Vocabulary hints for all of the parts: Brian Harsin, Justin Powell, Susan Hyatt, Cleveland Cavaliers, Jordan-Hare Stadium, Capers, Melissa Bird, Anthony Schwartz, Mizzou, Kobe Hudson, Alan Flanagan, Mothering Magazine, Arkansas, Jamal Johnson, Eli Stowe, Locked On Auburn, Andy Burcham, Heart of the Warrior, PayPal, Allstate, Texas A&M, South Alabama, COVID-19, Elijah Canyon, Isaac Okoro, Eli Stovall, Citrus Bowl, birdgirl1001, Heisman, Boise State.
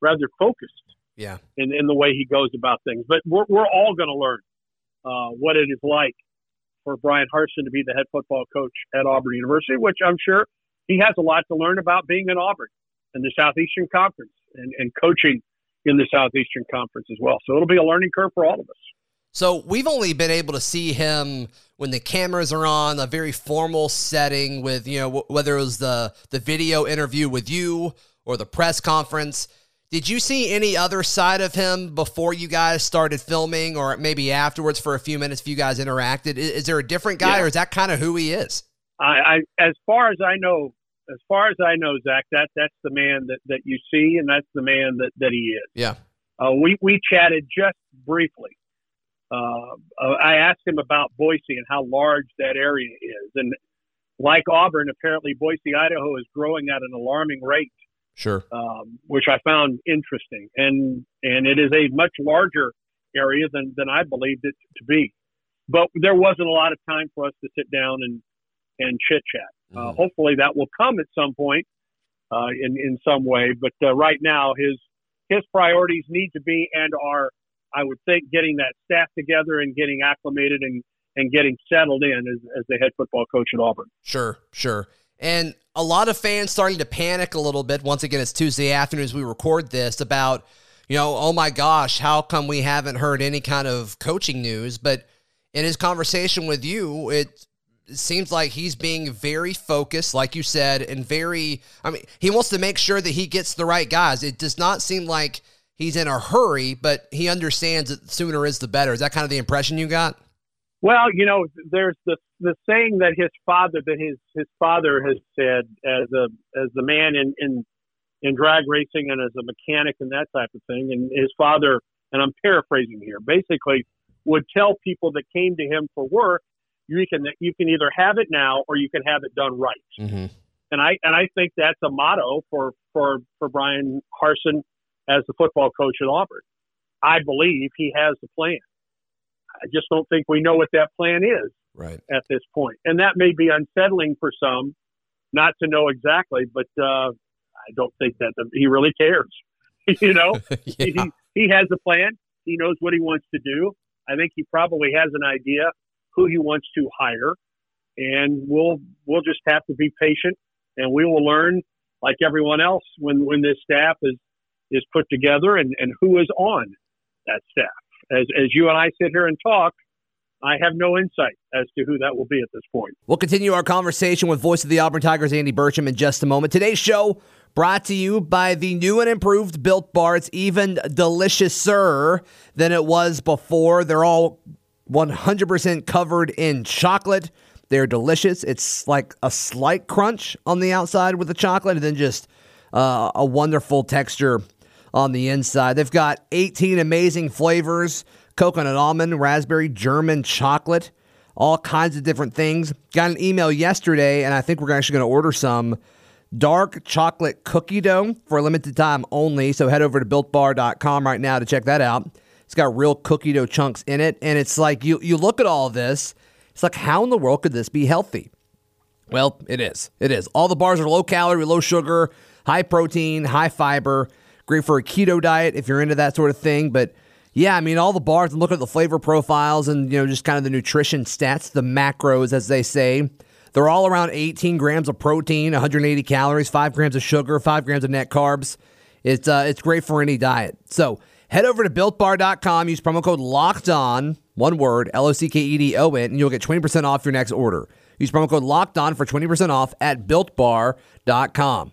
rather focused. Yeah, in the way he goes about things. But we're all going to learn what it is like for Brian Harsin to be the head football coach at Auburn University, which I'm sure he has a lot to learn about being in Auburn and the Southeastern Conference and coaching in the Southeastern Conference as well. So it'll be a learning curve for all of us. So we've only been able to see him when the cameras are on, a very formal setting with, you know, whether it was the video interview with you or the press conference. Did you see any other side of him before you guys started filming or maybe afterwards for a few minutes if you guys interacted? Is there a different guy or is that kind of who he is? As far as I know, Zach, that's the man that you see and that's the man that he is. Yeah. We chatted just briefly. I asked him about Boise and how large that area is. And like Auburn, apparently Boise, Idaho is growing at an alarming rate. Sure. Which I found interesting. And it is a much larger area than I believed it to be. But there wasn't a lot of time for us to sit down and chit-chat. Mm-hmm. Hopefully that will come at some point in some way. But right now his priorities need to be and are, I would think, getting that staff together and getting acclimated and and getting settled in as the head football coach at Auburn. Sure, sure. And a lot of fans starting to panic a little bit. Once again, it's Tuesday afternoon as we record this about, you know, oh my gosh, how come we haven't heard any kind of coaching news? But in his conversation with you, it seems like he's being very focused, like you said, and very, I mean, he wants to make sure that he gets the right guys. It does not seem like he's in a hurry, but he understands that sooner is the better. Is that kind of the impression you got? Well, you know, there's the saying that his father has said as the man in drag racing and as a mechanic and that type of thing. And his father, and I'm paraphrasing here, basically would tell people that came to him for work, you can either have it now or you can have it done right. Mm-hmm. And I think that's a motto for Brian Harsin as the football coach at Auburn. I believe he has the plan. I just don't think we know what that plan is right at this point. And that may be unsettling for some, not to know exactly, but I don't think that he really cares. You know, yeah. He has a plan. He knows what he wants to do. I think he probably has an idea who he wants to hire, and we'll just have to be patient, and we will learn like everyone else when this staff is put together and who is on that staff. As you and I sit here and talk, I have no insight as to who that will be at this point. We'll continue our conversation with voice of the Auburn Tigers, Andy Burcham, in just a moment. Today's show brought to you by the new and improved Built Bar. It's even deliciouser than it was before. They're all 100% covered in chocolate. They're delicious. It's like a slight crunch on the outside with the chocolate, and then just a wonderful texture on the inside. They've got 18 amazing flavors: coconut almond, raspberry, German chocolate, all kinds of different things. Got an email yesterday, and I think we're actually going to order some dark chocolate cookie dough for a limited time only. So head over to BuiltBar.com right now to check that out. It's got real cookie dough chunks in it, and it's like you look at all this, it's like, how in the world could this be healthy? Well, it is. It is. All the bars are low calorie, low sugar, high protein, high fiber. Great for a keto diet if you're into that sort of thing. But yeah, I mean, all the bars, and look at the flavor profiles and, you know, just kind of the nutrition stats, the macros, as they say. They're all around 18 grams of protein, 180 calories, 5 grams of sugar, 5 grams of net carbs. It's great for any diet. So head over to BuiltBar.com, use promo code LOCKEDON, one word, LOCKEDON, and you'll get 20% off your next order. Use promo code LOCKEDON for 20% off at BuiltBar.com.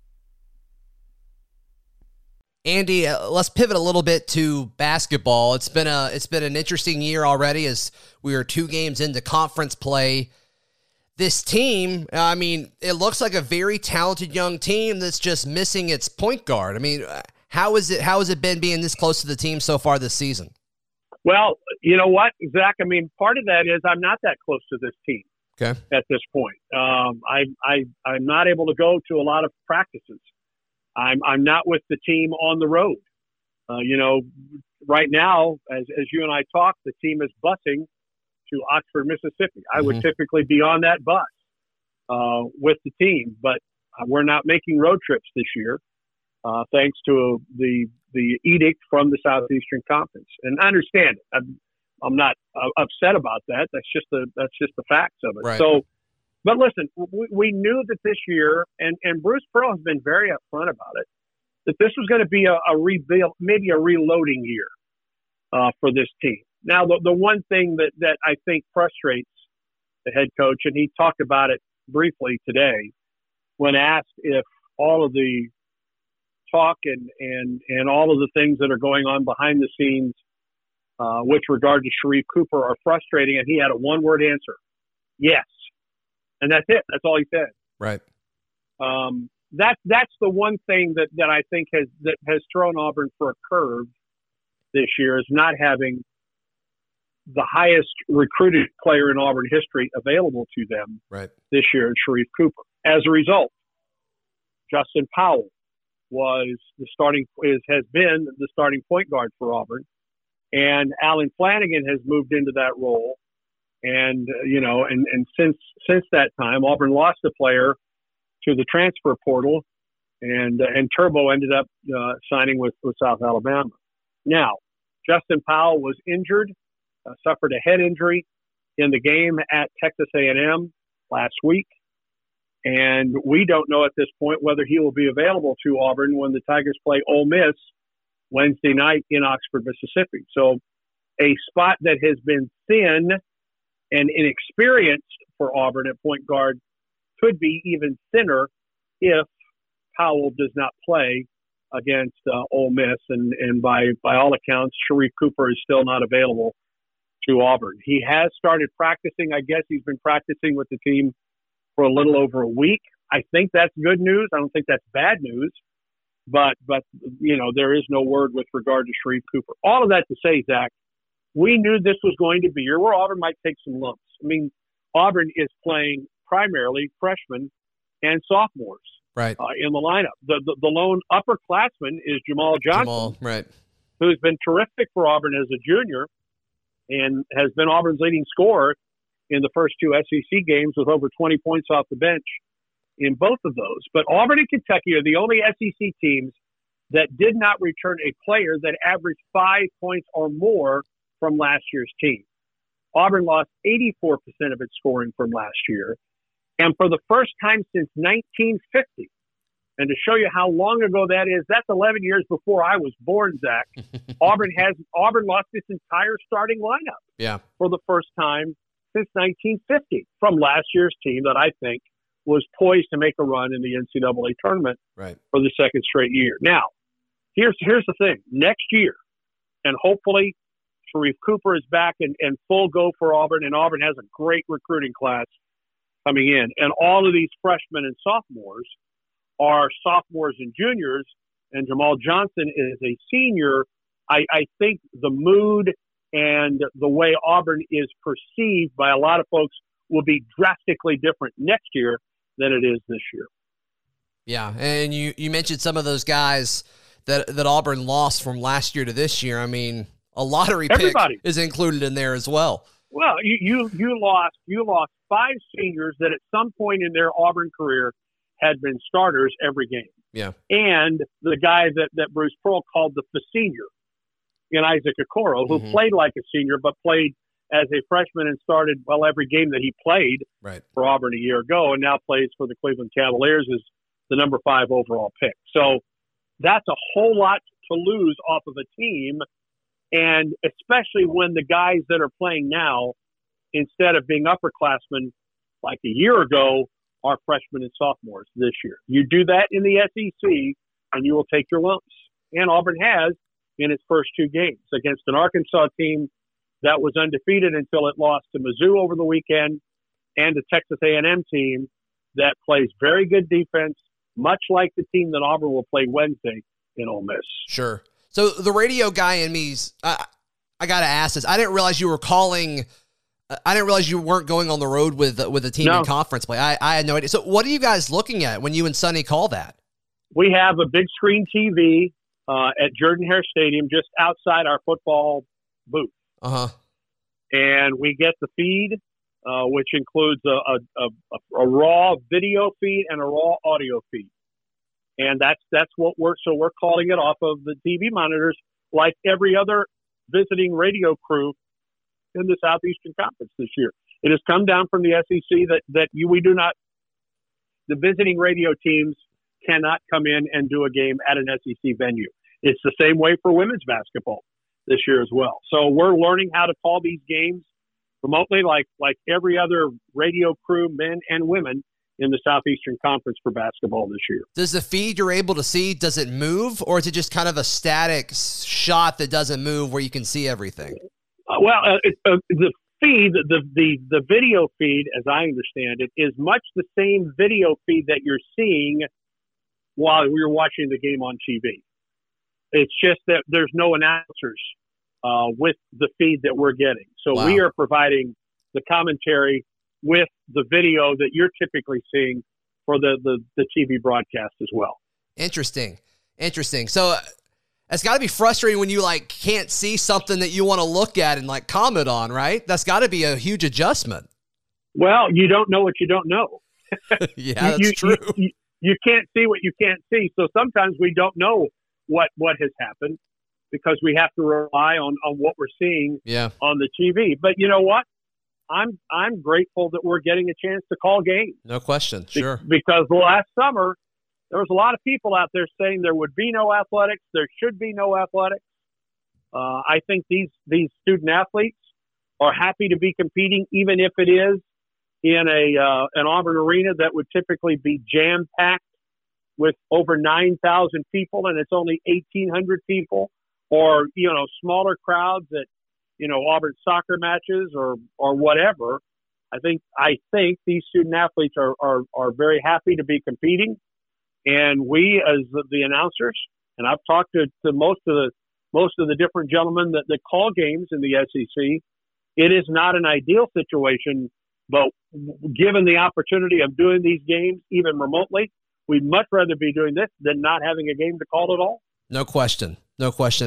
Andy, let's pivot a little bit to basketball. It's been an interesting year already, as we are 2 games into conference play. This team, I mean, it looks like a very talented young team that's just missing its point guard. I mean, how has it been being this close to the team so far this season? Well, you know what, Zach? I mean, part of that is I'm not that close to this team at this point. I'm not able to go to a lot of practices. I'm not with the team on the road. You know, right now, as you and I talk, the team is busing to Oxford, Mississippi. I would typically be on that bus with the team, but we're not making road trips this year, thanks to the edict from the Southeastern Conference. And I understand it. I'm not upset about that. That's just the facts of it. Right. So. But listen, we knew that this year, and Bruce Pearl has been very upfront about it, that this was going to be a rebuild, maybe a reloading year for this team. Now, the one thing that I think frustrates the head coach, and he talked about it briefly today, when asked if all of the talk and all of the things that are going on behind the scenes with regard to Sharif Cooper are frustrating, and he had a one-word answer: yes. And that's it. That's all he said. Right. That's the one thing that I think has thrown Auburn for a curve this year, is not having the highest recruited player in Auburn history available to them this year in Sharif Cooper. As a result, Justin Powell has been the starting point guard for Auburn, and Alan Flanagan has moved into that role. And since that time, Auburn lost a player to the transfer portal, and Turbo ended up signing with South Alabama. Now, Justin Powell was injured, suffered a head injury in the game at Texas A&M last week. And we don't know at this point whether he will be available to Auburn when the Tigers play Ole Miss Wednesday night in Oxford, Mississippi. So a spot that has been thin and inexperienced for Auburn at point guard could be even thinner if Powell does not play against Ole Miss. And by all accounts, Sharif Cooper is still not available to Auburn. He has started practicing. I guess he's been practicing with the team for a little over a week. I think that's good news. I don't think that's bad news. But there is no word with regard to Sharif Cooper. All of that to say, Zach, we knew this was going to be a year where Auburn might take some lumps. I mean, Auburn is playing primarily freshmen and sophomores in the lineup. The lone upperclassman is Jamal Johnson, who's been terrific for Auburn as a junior and has been Auburn's leading scorer in the first two SEC games with over 20 points off the bench in both of those. But Auburn and Kentucky are the only SEC teams that did not return a player that averaged 5 points or more from last year's team. Auburn lost 84% of its scoring from last year, and for the first time since 1950, and to show you how long ago that is, that's 11 years before I was born, Zach, Auburn lost its entire starting lineup for the first time since 1950 from last year's team that I think was poised to make a run in the NCAA tournament for the second straight year. Now, here's the thing. Next year, and hopefully Sharif Cooper is back and full go for Auburn, and Auburn has a great recruiting class coming in. And all of these freshmen and sophomores are sophomores and juniors, and Jamal Johnson is a senior. I think the mood and the way Auburn is perceived by a lot of folks will be drastically different next year than it is this year. Yeah, and you mentioned some of those guys that Auburn lost from last year to this year. I mean, a lottery pick is included in there as well. Well, you lost five seniors that at some point in their Auburn career had been starters every game. Yeah, and the guy that Bruce Pearl called the senior, in Isaac Okoro, who played like a senior but played as a freshman and started every game that he played for Auburn a year ago, and now plays for the Cleveland Cavaliers as the number 5 overall pick. So that's a whole lot to lose off of a team, and especially when the guys that are playing now, instead of being upperclassmen like a year ago, are freshmen and sophomores this year. You do that in the SEC, and you will take your lumps. And Auburn has in its first two games against an Arkansas team that was undefeated until it lost to Mizzou over the weekend, and a Texas A&M team that plays very good defense, much like the team that Auburn will play Wednesday in Ole Miss. Sure. So the radio guy in me's, I got to ask this. I didn't realize you were calling. I didn't realize you weren't going on the road with a team in conference play. I had no idea. So what are you guys looking at when you and Sonny call that? We have a big screen TV at Jordan-Hare Stadium, just outside our football booth. And we get the feed, which includes a raw video feed and a raw audio feed. And that's what we're calling it off of the TV monitors, like every other visiting radio crew in the Southeastern Conference this year. It has come down from the SEC that the visiting radio teams cannot come in and do a game at an SEC venue. It's the same way for women's basketball this year as well. So we're learning how to call these games remotely like every other radio crew, men and women, in the Southeastern Conference for basketball this year. Does the feed you're able to see, does it move, or is it just kind of a static shot that doesn't move where you can see everything? The feed, the video feed, as I understand it, is much the same video feed that you're seeing while we were watching the game on TV. It's just that there's no announcers with the feed that we're getting. So wow. We are providing the commentary with the video that you're typically seeing for the TV broadcast as well. Interesting. So it's got to be frustrating when you like can't see something that you want to look at and like comment on, right? That's got to be a huge adjustment. Well, you don't know what you don't know. Yeah, that's true. You can't see what you can't see. So sometimes we don't know what has happened because we have to rely on what we're seeing on the TV. But you know what? I'm grateful that we're getting a chance to call games. No question, sure. Because last summer, there was a lot of people out there saying there would be no athletics, there should be no athletics. I think these student-athletes are happy to be competing, even if it is in an Auburn arena that would typically be jam-packed with over 9,000 people, and it's only 1,800 people, or, you know, smaller crowds at, you know, Auburn soccer matches or whatever. I think these student athletes are very happy to be competing. And we, as the announcers, and I've talked to most of the different gentlemen that call games in the SEC, it is not an ideal situation, but given the opportunity of doing these games, even remotely, we'd much rather be doing this than not having a game to call at all. No question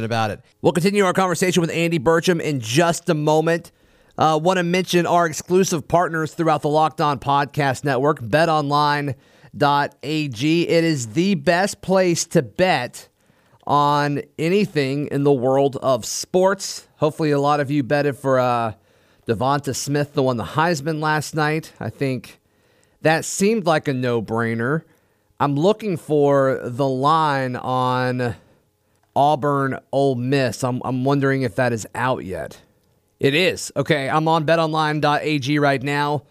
about it. We'll continue our conversation with Andy Burcham in just a moment. Want to mention our exclusive partners throughout the Locked On Podcast Network, BetOnline.ag. It is the best place to bet on anything in the world of sports. Hopefully a lot of you betted for Devonta Smith, who won the Heisman last night. I think that seemed like a no-brainer. I'm looking for the line on Auburn, Ole Miss. I'm wondering if that is out yet. It is. Okay, I'm on betonline.ag right now.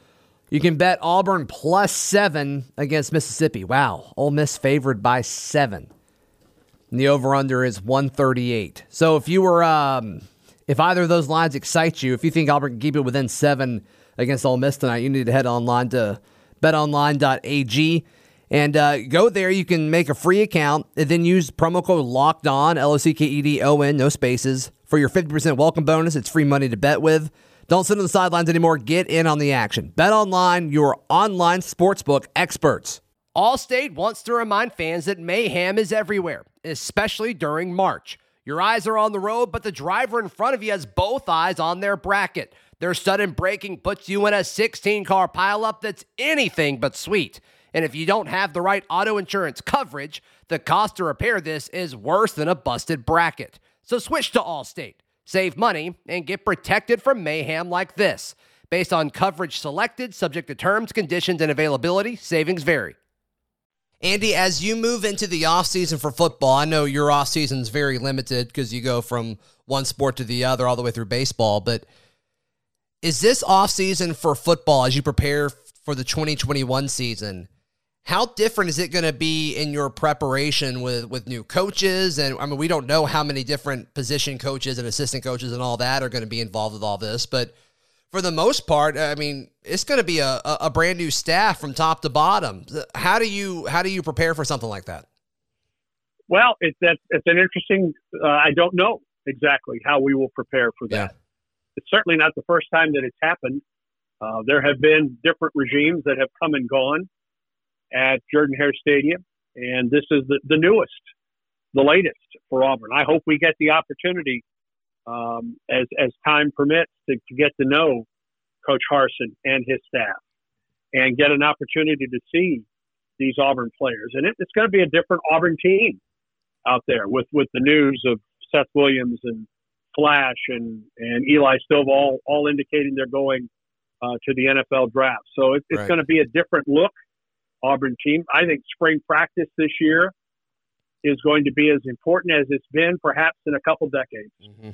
You can bet Auburn +7 against Mississippi. Wow, Ole Miss favored by 7. And the over-under is 138. So if you were, if either of those lines excite you, if you think Auburn can keep it within 7 against Ole Miss tonight, you need to head online to betonline.ag. And go there, you can make a free account, and then use promo code LOCKEDON, LOCKEDON, no spaces, for your 50% welcome bonus. It's free money to bet with. Don't sit on the sidelines anymore. Get in on the action. BetOnline, your online sportsbook experts. Allstate wants to remind fans that mayhem is everywhere, especially during March. Your eyes are on the road, but the driver in front of you has both eyes on their bracket. Their sudden braking puts you in a 16-car pileup that's anything but sweet. And if you don't have the right auto insurance coverage, the cost to repair this is worse than a busted bracket. So switch to Allstate, save money, and get protected from mayhem like this. Based on coverage selected, subject to terms, conditions, and availability, savings vary. Andy, as you move into the offseason for football, I know your offseason is very limited because you go from one sport to the other all the way through baseball, but is this offseason for football, as you prepare for the 2021 season, how different is it going to be in your preparation with new coaches? And I mean, we don't know how many different position coaches and assistant coaches and all that are going to be involved with all this. But for the most part, I mean, it's going to be a brand new staff from top to bottom. How do you prepare for something like that? Well, it's an interesting, I don't know exactly how we will prepare for that. Yeah. It's certainly not the first time that it's happened. There have been different regimes that have come and gone at Jordan-Hare Stadium, and this is the newest, the latest for Auburn. I hope we get the opportunity, as time permits, to get to know Coach Harsin and his staff and get an opportunity to see these Auburn players. And it's going to be a different Auburn team out there with the news of Seth Williams and Flash and Eli Stovall all indicating they're going to the NFL draft. So it's right. Going to be a different look Auburn team. I think spring practice this year is going to be as important as it's been perhaps in a couple decades. Mm-hmm.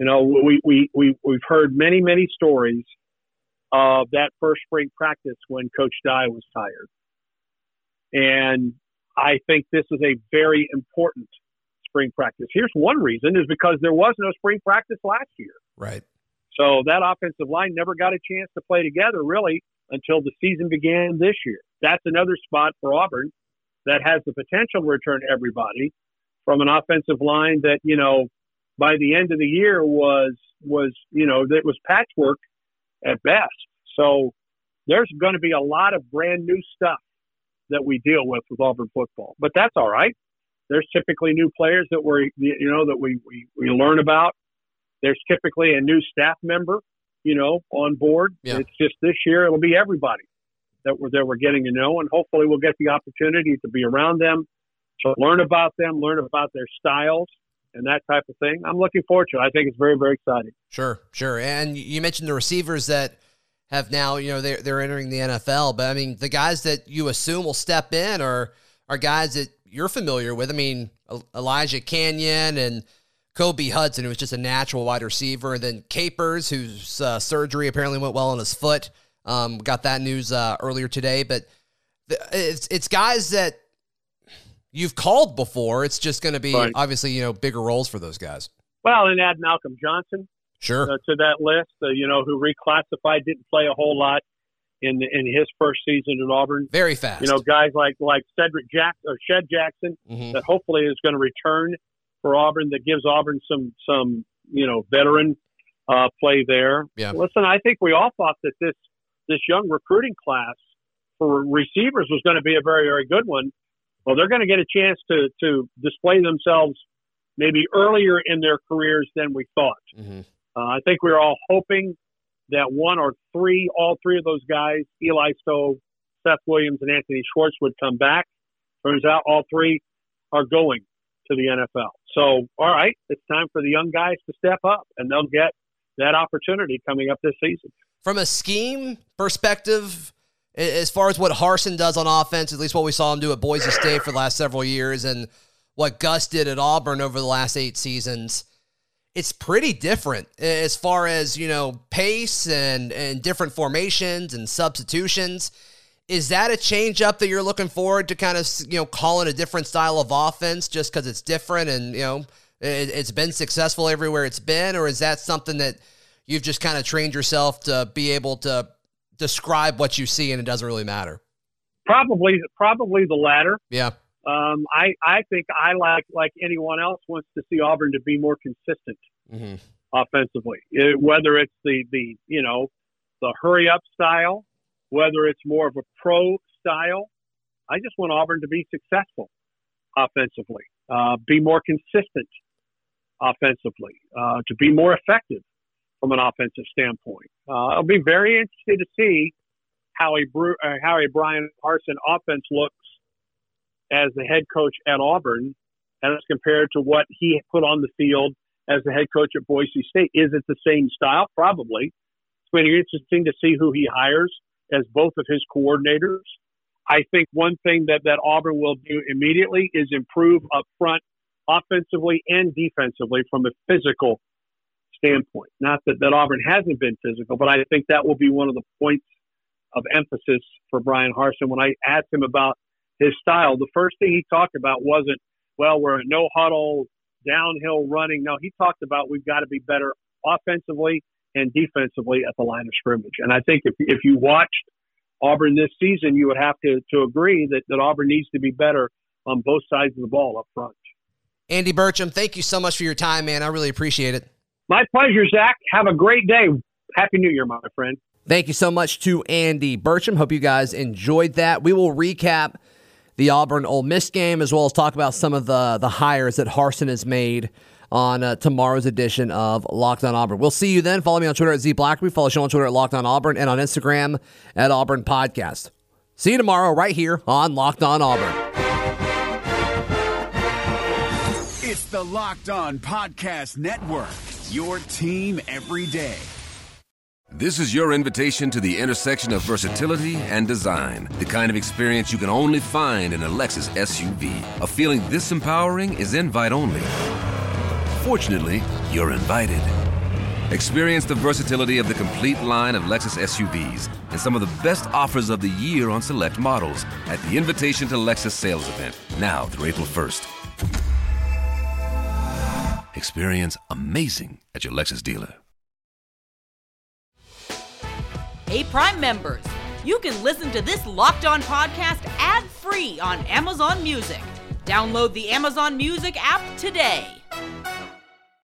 You know, we've heard many stories of that first spring practice when Coach Dye was hired. And I think this is a very important spring practice. Here's one reason is because there was no spring practice last year. Right. So that offensive line never got a chance to play together really until the season began this year. That's another spot for Auburn that has the potential to return everybody from an offensive line that, you know, by the end of the year was, you know, that was patchwork at best. So there's going to be a lot of brand new stuff that we deal with Auburn football, but that's all right. There's typically new players that we learn about. There's typically a new staff member, you know, on board. Yeah. It's just this year it'll be everybody that we're getting to know, and hopefully we'll get the opportunity to be around them, to learn about them, learn about their styles, and that type of thing. I'm looking forward to it. I think it's very, very exciting. Sure. And you mentioned the receivers that have now, you know, they're entering the NFL, but I mean, the guys that you assume will step in are guys that you're familiar with. I mean, Elijah Canyon and Kobe Hudson, who was just a natural wide receiver, and then Capers, whose surgery apparently went well on his foot. Got that news earlier today, but it's guys that you've called before. It's just going to be, right, obviously, you know, bigger roles for those guys. Well, and add Malcolm Johnson. Sure. To that list, you know, who reclassified, didn't play a whole lot in his first season at Auburn. Very fast. You know, guys like Cedric Jackson or Shed Jackson, mm-hmm, that hopefully is going to return for Auburn. That gives Auburn some you know, veteran play there. Yeah. Listen, I think we all thought that this young recruiting class for receivers was going to be a very, very good one. Well, they're going to get a chance to display themselves maybe earlier in their careers than we thought. Mm-hmm. I think we were all hoping that all three of those guys, Eli Stowe, Seth Williams, and Anthony Schwartz, would come back. Turns out all three are going to the NFL. So, all right, it's time for the young guys to step up, and they'll get that opportunity coming up this season. From a scheme perspective, as far as what Harsin does on offense, at least what we saw him do at Boise State for the last several years, and what Gus did at Auburn over the last 8 seasons, it's pretty different as far as, you know, pace and different formations and substitutions. Is that a change up that you're looking forward to, kind of, you know, calling a different style of offense just because it's different and, you know, it's been successful everywhere it's been? Or is that something that you've just kind of trained yourself to be able to describe what you see and it doesn't really matter? Probably the latter. Yeah. I think I like anyone else wants to see Auburn to be more consistent, mm-hmm, offensively. Whether it's the you know, the hurry up style, whether it's more of a pro style, I just want Auburn to be successful offensively, be more consistent offensively, to be more effective from an offensive standpoint. I'll be very interested to see how a Brian Harsin offense looks as the head coach at Auburn as compared to what he put on the field as the head coach at Boise State. Is it the same style? Probably. It's going to be interesting to see who he hires as both of his coordinators. I think one thing that Auburn will do immediately is improve up front offensively and defensively from a physical standpoint. Not that Auburn hasn't been physical, but I think that will be one of the points of emphasis for Brian Harsin. When I asked him about his style, the first thing he talked about wasn't, well, we're a no huddle, downhill running. No, he talked about we've got to be better offensively and defensively at the line of scrimmage. And I think if you watched Auburn this season, you would have to agree that Auburn needs to be better on both sides of the ball up front. Andy Burcham, thank you so much for your time, man. I really appreciate it. My pleasure, Zach. Have a great day. Happy New Year, my friend. Thank you so much to Andy Burcham. Hope you guys enjoyed that. We will recap the Auburn-Ole Miss game, as well as talk about some of the hires that Harsin has made on tomorrow's edition of Locked On Auburn. We'll see you then. Follow me on Twitter at @ZBlackerby. Follow the show on Twitter at Locked On Auburn and on Instagram at Auburn Podcast. See you tomorrow right here on Locked On Auburn. It's the Locked On Podcast Network, your team every day. This is your invitation to the intersection of versatility and design. The kind of experience you can only find in a Lexus SUV. A feeling this empowering is invite only. Fortunately, you're invited. Experience the versatility of the complete line of Lexus SUVs and some of the best offers of the year on select models at the Invitation to Lexus sales event, now through April 1st. Experience amazing at your Lexus dealer. Hey, Prime members, you can listen to this Locked On podcast ad-free on Amazon Music. Download the Amazon Music app today.